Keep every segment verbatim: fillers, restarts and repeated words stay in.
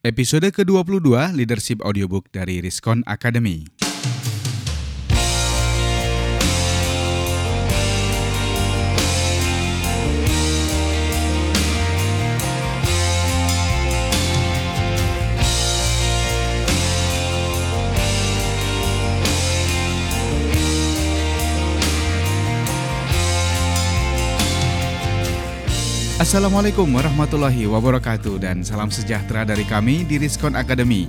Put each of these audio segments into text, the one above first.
Episode ke dua puluh dua Leadership Audiobook dari Rizkon Academy. Assalamualaikum warahmatullahi wabarakatuh dan salam sejahtera dari kami di Rizkon Academy.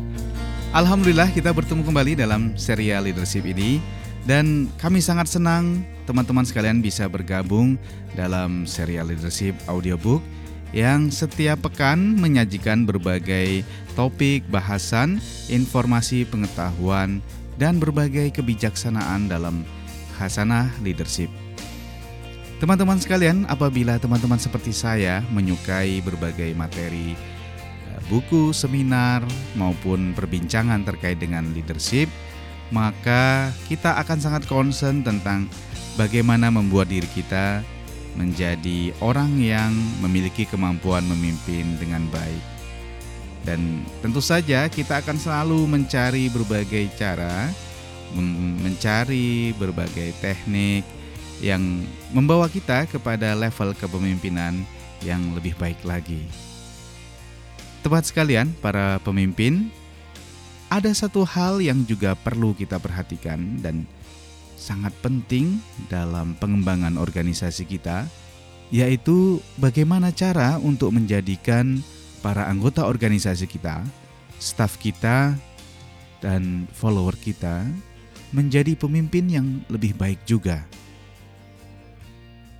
Alhamdulillah kita bertemu kembali dalam serial leadership ini dan kami sangat senang teman-teman sekalian bisa bergabung dalam serial leadership audiobook yang setiap pekan menyajikan berbagai topik, bahasan, informasi, pengetahuan dan berbagai kebijaksanaan dalam khasanah leadership. Teman-teman sekalian, apabila teman-teman seperti saya menyukai berbagai materi buku, seminar, maupun perbincangan terkait dengan leadership, maka kita akan sangat concern tentang bagaimana membuat diri kita menjadi orang yang memiliki kemampuan memimpin dengan baik. Dan tentu saja kita akan selalu mencari berbagai cara, mencari berbagai teknik, yang membawa kita kepada level kepemimpinan yang lebih baik lagi. Teman sekalian, para pemimpin, ada satu hal yang juga perlu kita perhatikan dan sangat penting dalam pengembangan organisasi kita, yaitu bagaimana cara untuk menjadikan para anggota organisasi kita, staf kita, dan follower kita menjadi pemimpin yang lebih baik juga.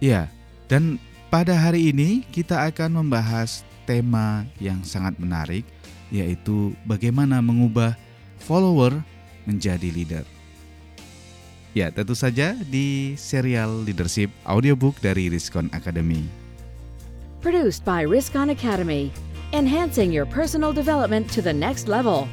Ya, dan pada hari ini kita akan membahas tema yang sangat menarik, yaitu bagaimana mengubah follower menjadi leader. Ya, tentu saja di serial Leadership Audiobook dari Rizkon Academy. Produced by Rizkon Academy, enhancing your personal development to the next level.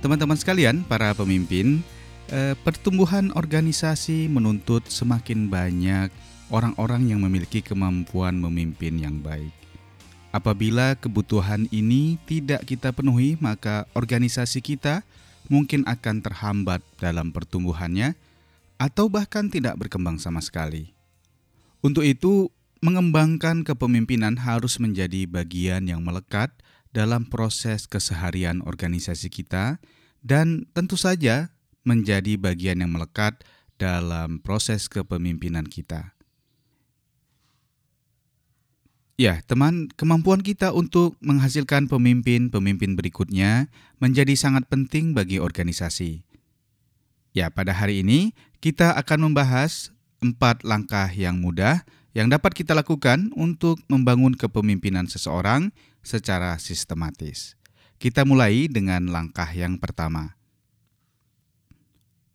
Teman-teman sekalian, para pemimpin, eh, pertumbuhan organisasi menuntut semakin banyak orang-orang yang memiliki kemampuan memimpin yang baik. Apabila kebutuhan ini tidak kita penuhi, maka organisasi kita mungkin akan terhambat dalam pertumbuhannya atau bahkan tidak berkembang sama sekali. Untuk itu, mengembangkan kepemimpinan harus menjadi bagian yang melekat dalam proses keseharian organisasi kita dan tentu saja menjadi bagian yang melekat dalam proses kepemimpinan kita. Ya, teman, kemampuan kita untuk menghasilkan pemimpin-pemimpin berikutnya menjadi sangat penting bagi organisasi. Ya, pada hari ini kita akan membahas empat langkah yang mudah yang dapat kita lakukan untuk membangun kepemimpinan seseorang secara sistematis. Kita mulai dengan langkah yang pertama.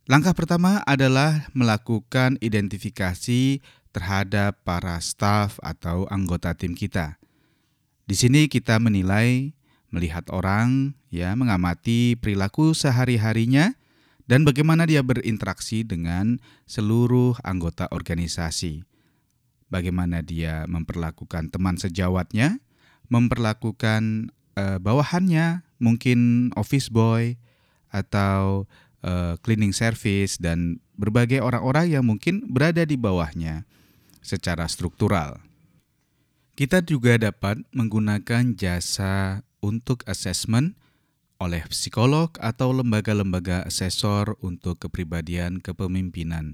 Langkah pertama adalah melakukan identifikasi terhadap para staf atau anggota tim kita. Di sini kita menilai, melihat orang, ya, mengamati perilaku sehari-harinya dan bagaimana dia berinteraksi dengan seluruh anggota organisasi. Bagaimana dia memperlakukan teman sejawatnya, memperlakukan e, bawahannya, mungkin office boy atau e, cleaning service dan berbagai orang-orang yang mungkin berada di bawahnya secara struktural. Kita juga dapat menggunakan jasa untuk assessment oleh psikolog atau lembaga-lembaga asesor untuk kepribadian kepemimpinan.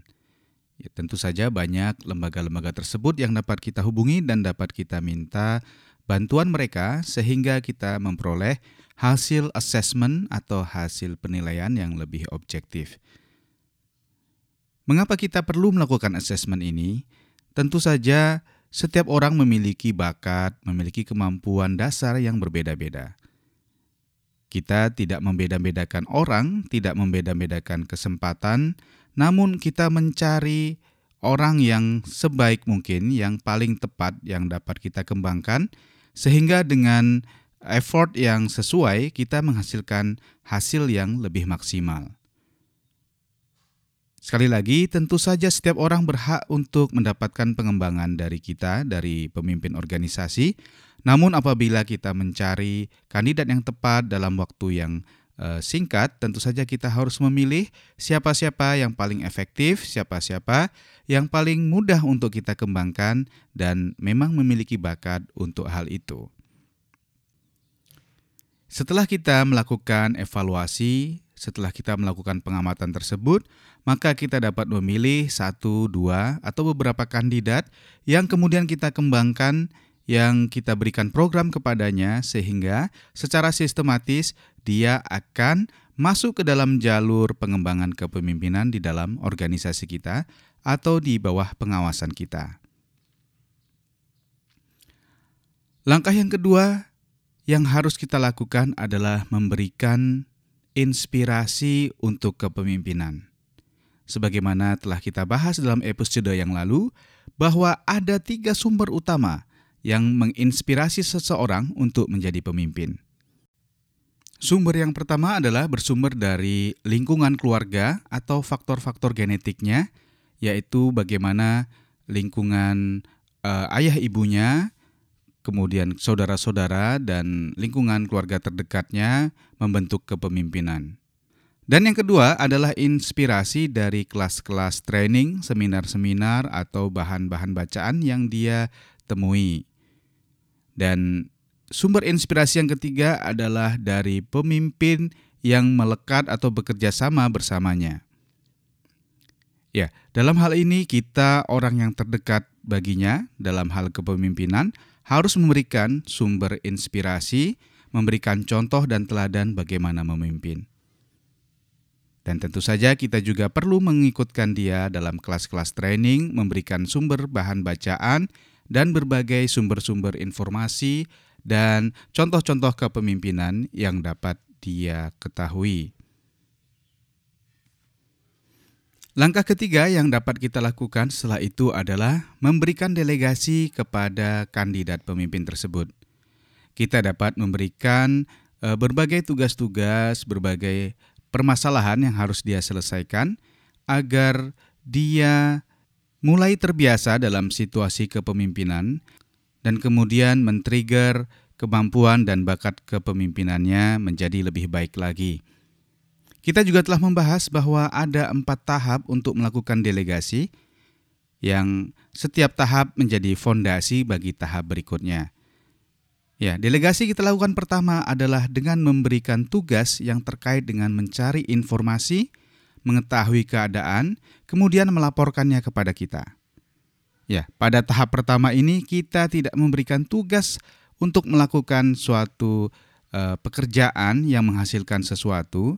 Ya, tentu saja banyak lembaga-lembaga tersebut yang dapat kita hubungi dan dapat kita minta bantuan mereka sehingga kita memperoleh hasil assessment atau hasil penilaian yang lebih objektif. Mengapa kita perlu melakukan assessment ini? Tentu saja setiap orang memiliki bakat, memiliki kemampuan dasar yang berbeda-beda. Kita tidak membeda-bedakan orang, tidak membeda-bedakan kesempatan, namun kita mencari orang yang sebaik mungkin, yang paling tepat yang dapat kita kembangkan, sehingga dengan effort yang sesuai kita menghasilkan hasil yang lebih maksimal. Sekali lagi, tentu saja setiap orang berhak untuk mendapatkan pengembangan dari kita, dari pemimpin organisasi. Namun apabila kita mencari kandidat yang tepat dalam waktu yang e, singkat, tentu saja kita harus memilih siapa-siapa yang paling efektif, siapa-siapa yang paling mudah untuk kita kembangkan dan memang memiliki bakat untuk hal itu. Setelah kita melakukan evaluasi, setelah kita melakukan pengamatan tersebut, maka kita dapat memilih satu, dua, atau beberapa kandidat yang kemudian kita kembangkan, yang kita berikan program kepadanya, sehingga secara sistematis dia akan masuk ke dalam jalur pengembangan kepemimpinan di dalam organisasi kita atau di bawah pengawasan kita. Langkah yang kedua yang harus kita lakukan adalah memberikan inspirasi untuk kepemimpinan. Sebagaimana telah kita bahas dalam episode yang lalu, bahwa ada tiga sumber utama yang menginspirasi seseorang untuk menjadi pemimpin. Sumber yang pertama adalah bersumber dari lingkungan keluarga atau faktor-faktor genetiknya, yaitu bagaimana lingkungan eh, ayah ibunya, kemudian saudara-saudara dan lingkungan keluarga terdekatnya membentuk kepemimpinan. Dan yang kedua adalah inspirasi dari kelas-kelas training, seminar-seminar, atau bahan-bahan bacaan yang dia temui. Dan sumber inspirasi yang ketiga adalah dari pemimpin yang melekat atau bekerja sama bersamanya. Ya, dalam hal ini kita orang yang terdekat baginya dalam hal kepemimpinan harus memberikan sumber inspirasi, memberikan contoh dan teladan bagaimana memimpin. Dan tentu saja kita juga perlu mengikutkan dia dalam kelas-kelas training, memberikan sumber bahan bacaan dan berbagai sumber-sumber informasi dan contoh-contoh kepemimpinan yang dapat dia ketahui. Langkah ketiga yang dapat kita lakukan setelah itu adalah memberikan delegasi kepada kandidat pemimpin tersebut. Kita dapat memberikan berbagai tugas-tugas, berbagai permasalahan yang harus dia selesaikan agar dia mulai terbiasa dalam situasi kepemimpinan dan kemudian men-trigger kemampuan dan bakat kepemimpinannya menjadi lebih baik lagi. Kita juga telah membahas bahwa ada empat tahap untuk melakukan delegasi yang setiap tahap menjadi fondasi bagi tahap berikutnya. Ya, delegasi kita lakukan pertama adalah dengan memberikan tugas yang terkait dengan mencari informasi, mengetahui keadaan, kemudian melaporkannya kepada kita. Ya, pada tahap pertama ini kita tidak memberikan tugas untuk melakukan suatu eh, pekerjaan yang menghasilkan sesuatu.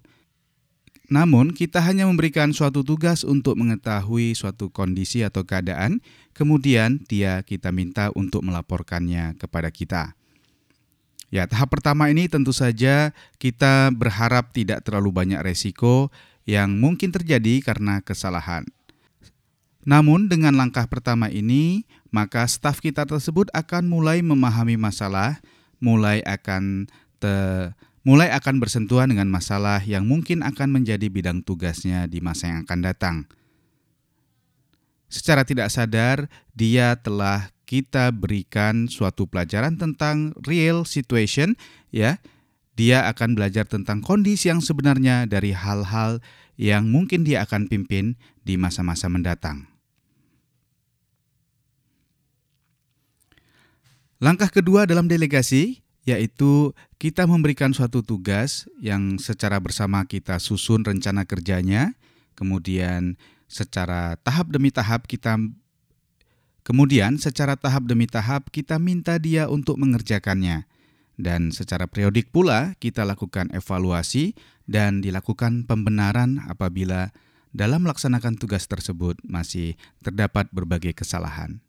Namun, kita hanya memberikan suatu tugas untuk mengetahui suatu kondisi atau keadaan, kemudian dia kita minta untuk melaporkannya kepada kita. Ya, tahap pertama ini tentu saja kita berharap tidak terlalu banyak resiko yang mungkin terjadi karena kesalahan. Namun, dengan langkah pertama ini, maka staf kita tersebut akan mulai memahami masalah, mulai akan te mulai akan bersentuhan dengan masalah yang mungkin akan menjadi bidang tugasnya di masa yang akan datang. Secara tidak sadar, dia telah kita berikan suatu pelajaran tentang real situation, ya. Dia akan belajar tentang kondisi yang sebenarnya dari hal-hal yang mungkin dia akan pimpin di masa-masa mendatang. Langkah kedua dalam delegasi yaitu kita memberikan suatu tugas yang secara bersama kita susun rencana kerjanya, kemudian secara tahap demi tahap kita kemudian secara tahap demi tahap kita minta dia untuk mengerjakannya. Dan secara periodik pula kita lakukan evaluasi dan dilakukan pembenaran apabila dalam melaksanakan tugas tersebut masih terdapat berbagai kesalahan.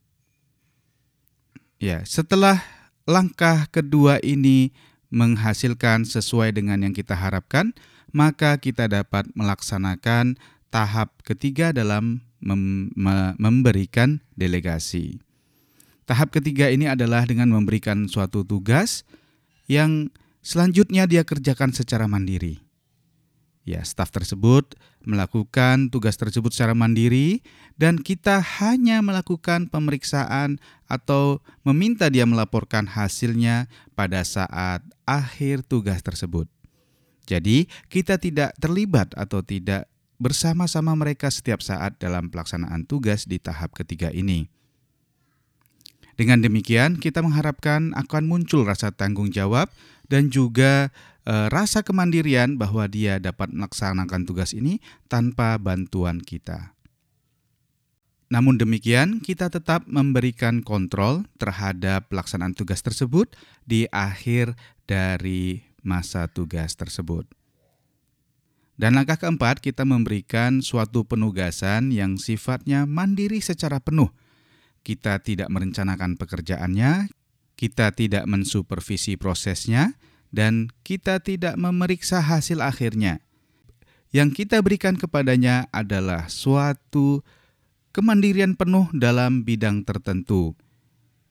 Ya, setelah langkah kedua ini menghasilkan sesuai dengan yang kita harapkan, maka kita dapat melaksanakan tahap ketiga dalam mem- me- memberikan delegasi. Tahap ketiga ini adalah dengan memberikan suatu tugas yang selanjutnya dia kerjakan secara mandiri. Ya, staf tersebut melakukan tugas tersebut secara mandiri dan kita hanya melakukan pemeriksaan atau meminta dia melaporkan hasilnya pada saat akhir tugas tersebut. Jadi, kita tidak terlibat atau tidak bersama-sama mereka setiap saat dalam pelaksanaan tugas di tahap ketiga ini. Dengan demikian, kita mengharapkan akan muncul rasa tanggung jawab dan juga rasa kemandirian bahwa dia dapat melaksanakan tugas ini tanpa bantuan kita. Namun demikian, kita tetap memberikan kontrol terhadap pelaksanaan tugas tersebut di akhir dari masa tugas tersebut. Dan langkah keempat, kita memberikan suatu penugasan yang sifatnya mandiri secara penuh. Kita tidak merencanakan pekerjaannya, kita tidak mensupervisi prosesnya, dan kita tidak memeriksa hasil akhirnya. Yang kita berikan kepadanya adalah suatu kemandirian penuh dalam bidang tertentu,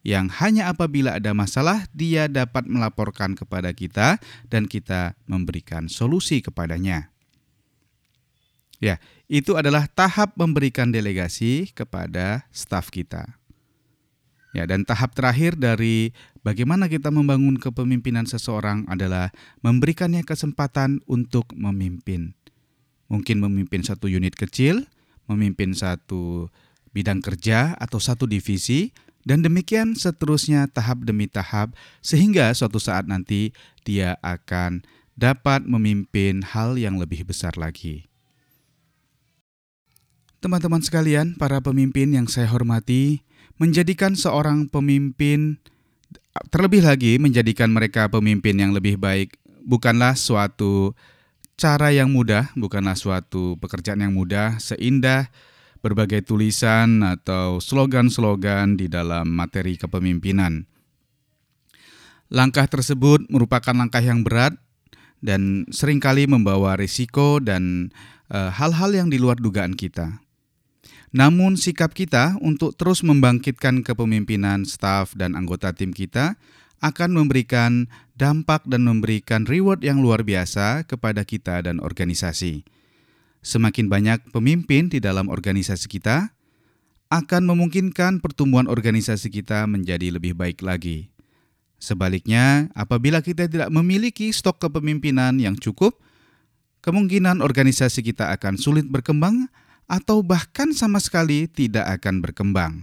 yang hanya apabila ada masalah dia dapat melaporkan kepada kita dan kita memberikan solusi kepadanya. Ya, itu adalah tahap memberikan delegasi kepada staf kita. Ya, dan tahap terakhir dari bagaimana kita membangun kepemimpinan seseorang adalah memberikannya kesempatan untuk memimpin. Mungkin memimpin satu unit kecil, memimpin satu bidang kerja atau satu divisi, dan demikian seterusnya tahap demi tahap sehingga suatu saat nanti dia akan dapat memimpin hal yang lebih besar lagi. Teman-teman sekalian, para pemimpin yang saya hormati, menjadikan seorang pemimpin, terlebih lagi menjadikan mereka pemimpin yang lebih baik, bukanlah suatu cara yang mudah, bukanlah suatu pekerjaan yang mudah, seindah berbagai tulisan atau slogan-slogan di dalam materi kepemimpinan. Langkah tersebut merupakan langkah yang berat dan seringkali membawa risiko dan e, hal-hal yang di luar dugaan kita. Namun sikap kita untuk terus membangkitkan kepemimpinan staf dan anggota tim kita akan memberikan dampak dan memberikan reward yang luar biasa kepada kita dan organisasi. Semakin banyak pemimpin di dalam organisasi kita akan memungkinkan pertumbuhan organisasi kita menjadi lebih baik lagi. Sebaliknya, apabila kita tidak memiliki stok kepemimpinan yang cukup, kemungkinan organisasi kita akan sulit berkembang atau bahkan sama sekali tidak akan berkembang.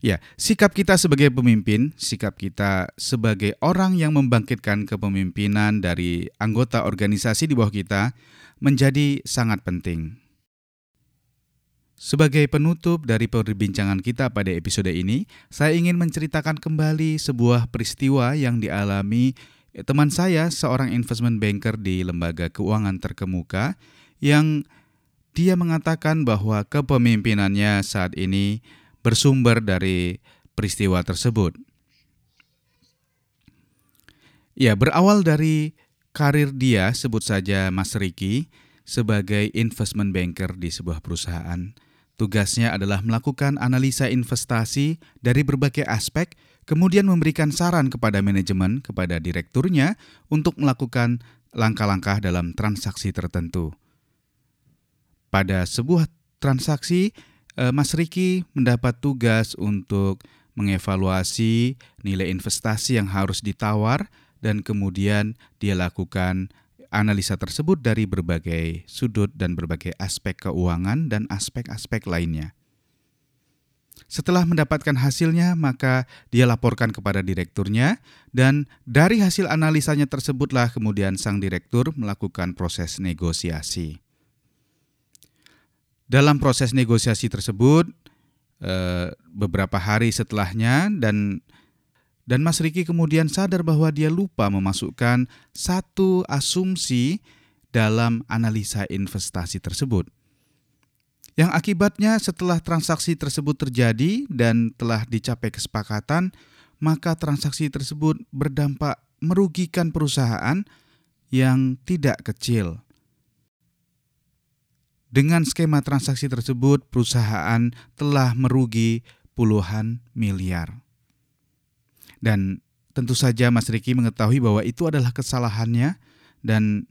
Ya, sikap kita sebagai pemimpin, sikap kita sebagai orang yang membangkitkan kepemimpinan dari anggota organisasi di bawah kita menjadi sangat penting. Sebagai penutup dari perbincangan kita pada episode ini, saya ingin menceritakan kembali sebuah peristiwa yang dialami teman saya, seorang investment banker di lembaga keuangan terkemuka, yang dia mengatakan bahwa kepemimpinannya saat ini bersumber dari peristiwa tersebut. Ya, berawal dari karir dia, sebut saja Mas Riki, sebagai investment banker di sebuah perusahaan. Tugasnya adalah melakukan analisa investasi dari berbagai aspek, kemudian memberikan saran kepada manajemen, kepada direkturnya untuk melakukan langkah-langkah dalam transaksi tertentu. Pada sebuah transaksi, Mas Riki mendapat tugas untuk mengevaluasi nilai investasi yang harus ditawar dan kemudian dia lakukan analisa tersebut dari berbagai sudut dan berbagai aspek keuangan dan aspek-aspek lainnya. Setelah mendapatkan hasilnya, maka dia laporkan kepada direkturnya dan dari hasil analisanya tersebutlah kemudian sang direktur melakukan proses negosiasi. Dalam proses negosiasi tersebut, beberapa hari setelahnya dan dan Mas Riki kemudian sadar bahwa dia lupa memasukkan satu asumsi dalam analisa investasi tersebut. Yang akibatnya setelah transaksi tersebut terjadi dan telah dicapai kesepakatan, maka transaksi tersebut berdampak merugikan perusahaan yang tidak kecil. Dengan skema transaksi tersebut, perusahaan telah merugi puluhan miliar. Dan tentu saja Mas Riki mengetahui bahwa itu adalah kesalahannya dan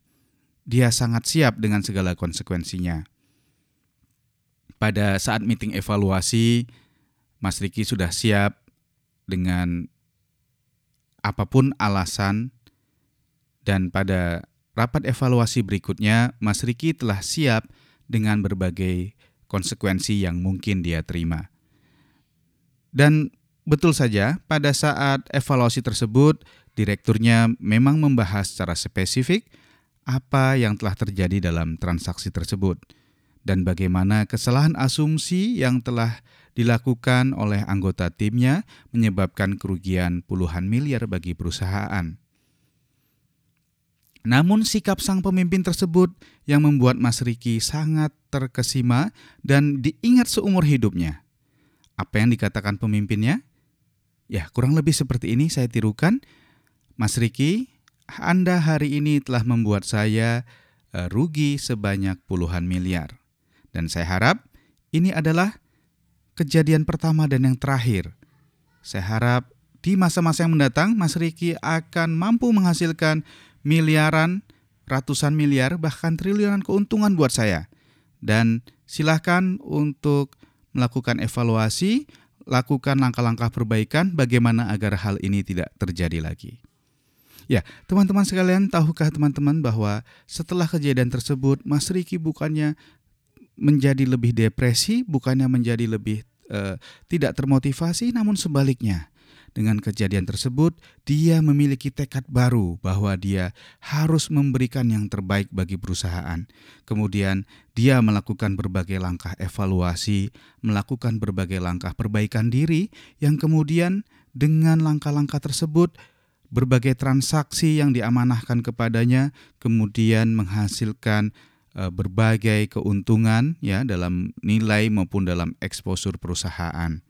dia sangat siap dengan segala konsekuensinya. Pada saat meeting evaluasi, Mas Riki sudah siap dengan apapun alasan, dan pada rapat evaluasi berikutnya, Mas Riki telah siap dengan berbagai konsekuensi yang mungkin dia terima. Dan betul saja, pada saat evaluasi tersebut, direkturnya memang membahas secara spesifik apa yang telah terjadi dalam transaksi tersebut dan bagaimana kesalahan asumsi yang telah dilakukan oleh anggota timnya menyebabkan kerugian puluhan miliar bagi perusahaan. Namun sikap sang pemimpin tersebut yang membuat Mas Riki sangat terkesima dan diingat seumur hidupnya. Apa yang dikatakan pemimpinnya? Ya, kurang lebih seperti ini saya tirukan. Mas Riki, Anda hari ini telah membuat saya rugi sebanyak puluhan miliar. Dan saya harap ini adalah kejadian pertama dan yang terakhir. Saya harap di masa-masa yang mendatang, Mas Riki akan mampu menghasilkan miliaran, ratusan miliar, bahkan triliunan keuntungan buat saya. Dan silakan untuk melakukan evaluasi, lakukan langkah-langkah perbaikan bagaimana agar hal ini tidak terjadi lagi. Ya, teman-teman sekalian, tahukah teman-teman bahwa setelah kejadian tersebut, Mas Riki bukannya menjadi lebih depresi, bukannya menjadi lebih eh, tidak termotivasi, namun sebaliknya. Dengan kejadian tersebut, dia memiliki tekad baru bahwa dia harus memberikan yang terbaik bagi perusahaan. Kemudian, dia melakukan berbagai langkah evaluasi, melakukan berbagai langkah perbaikan diri, yang kemudian dengan langkah-langkah tersebut, berbagai transaksi yang diamanahkan kepadanya, kemudian menghasilkan e, berbagai keuntungan ya dalam nilai maupun dalam eksposur perusahaan.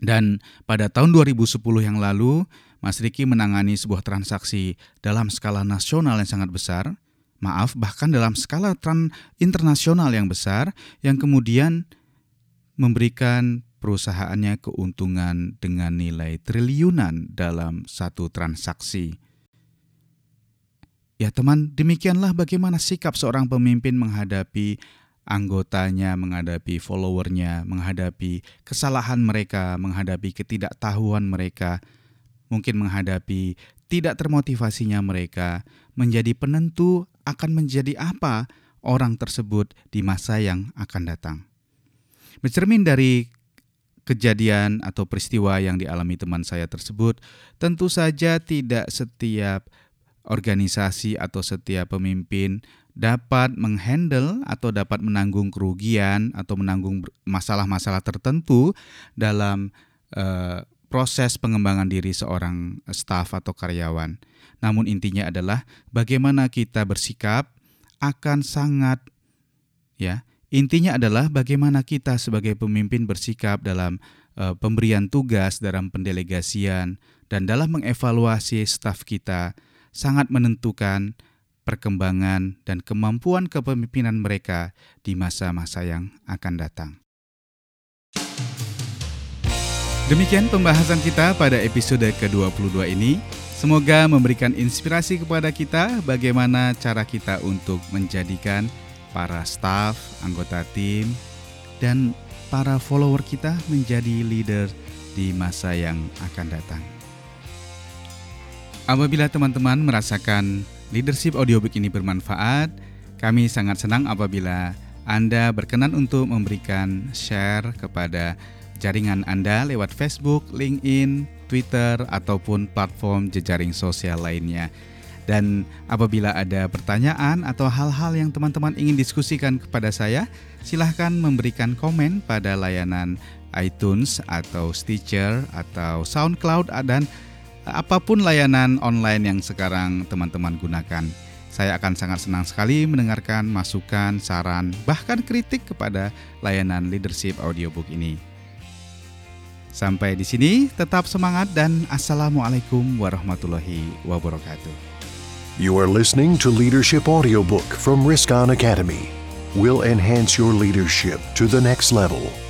Dan pada tahun dua ribu sepuluh yang lalu, Mas Riki menangani sebuah transaksi dalam skala nasional yang sangat besar, maaf, bahkan dalam skala tran- internasional yang besar, yang kemudian memberikan perusahaannya keuntungan dengan nilai triliunan dalam satu transaksi. Ya teman, demikianlah bagaimana sikap seorang pemimpin menghadapi anggotanya, menghadapi followernya, menghadapi kesalahan mereka, menghadapi ketidaktahuan mereka, mungkin menghadapi tidak termotivasinya mereka, menjadi penentu akan menjadi apa orang tersebut di masa yang akan datang. Bercermin dari kejadian atau peristiwa yang dialami teman saya tersebut, tentu saja tidak setiap organisasi atau setiap pemimpin dapat menghandle atau dapat menanggung kerugian atau menanggung masalah-masalah tertentu dalam e, proses pengembangan diri seorang staf atau karyawan. Namun intinya adalah bagaimana kita bersikap akan sangat, ya, intinya adalah bagaimana kita sebagai pemimpin bersikap dalam e, pemberian tugas, dalam pendelegasian, dan dalam mengevaluasi staf kita sangat menentukan perkembangan dan kemampuan kepemimpinan mereka di masa-masa yang akan datang. Demikian pembahasan kita pada episode ke dua puluh dua ini. Semoga memberikan inspirasi kepada kita bagaimana cara kita untuk menjadikan para staf, anggota tim, dan para follower kita menjadi leader di masa yang akan datang. Apabila teman-teman merasakan Leadership Audiobook ini bermanfaat, kami sangat senang apabila Anda berkenan untuk memberikan share kepada jaringan Anda lewat Facebook, LinkedIn, Twitter, ataupun platform jejaring sosial lainnya. Dan apabila ada pertanyaan atau hal-hal yang teman-teman ingin diskusikan kepada saya, silahkan memberikan komen pada layanan iTunes atau Stitcher atau SoundCloud dan apapun layanan online yang sekarang teman-teman gunakan. Saya akan sangat senang sekali mendengarkan masukan, saran, bahkan kritik kepada layanan Leadership Audiobook ini. Sampai di sini, tetap semangat dan Assalamualaikum warahmatullahi wabarakatuh. You are listening to Leadership Audiobook from Rizkon Academy. We'll enhance your leadership to the next level.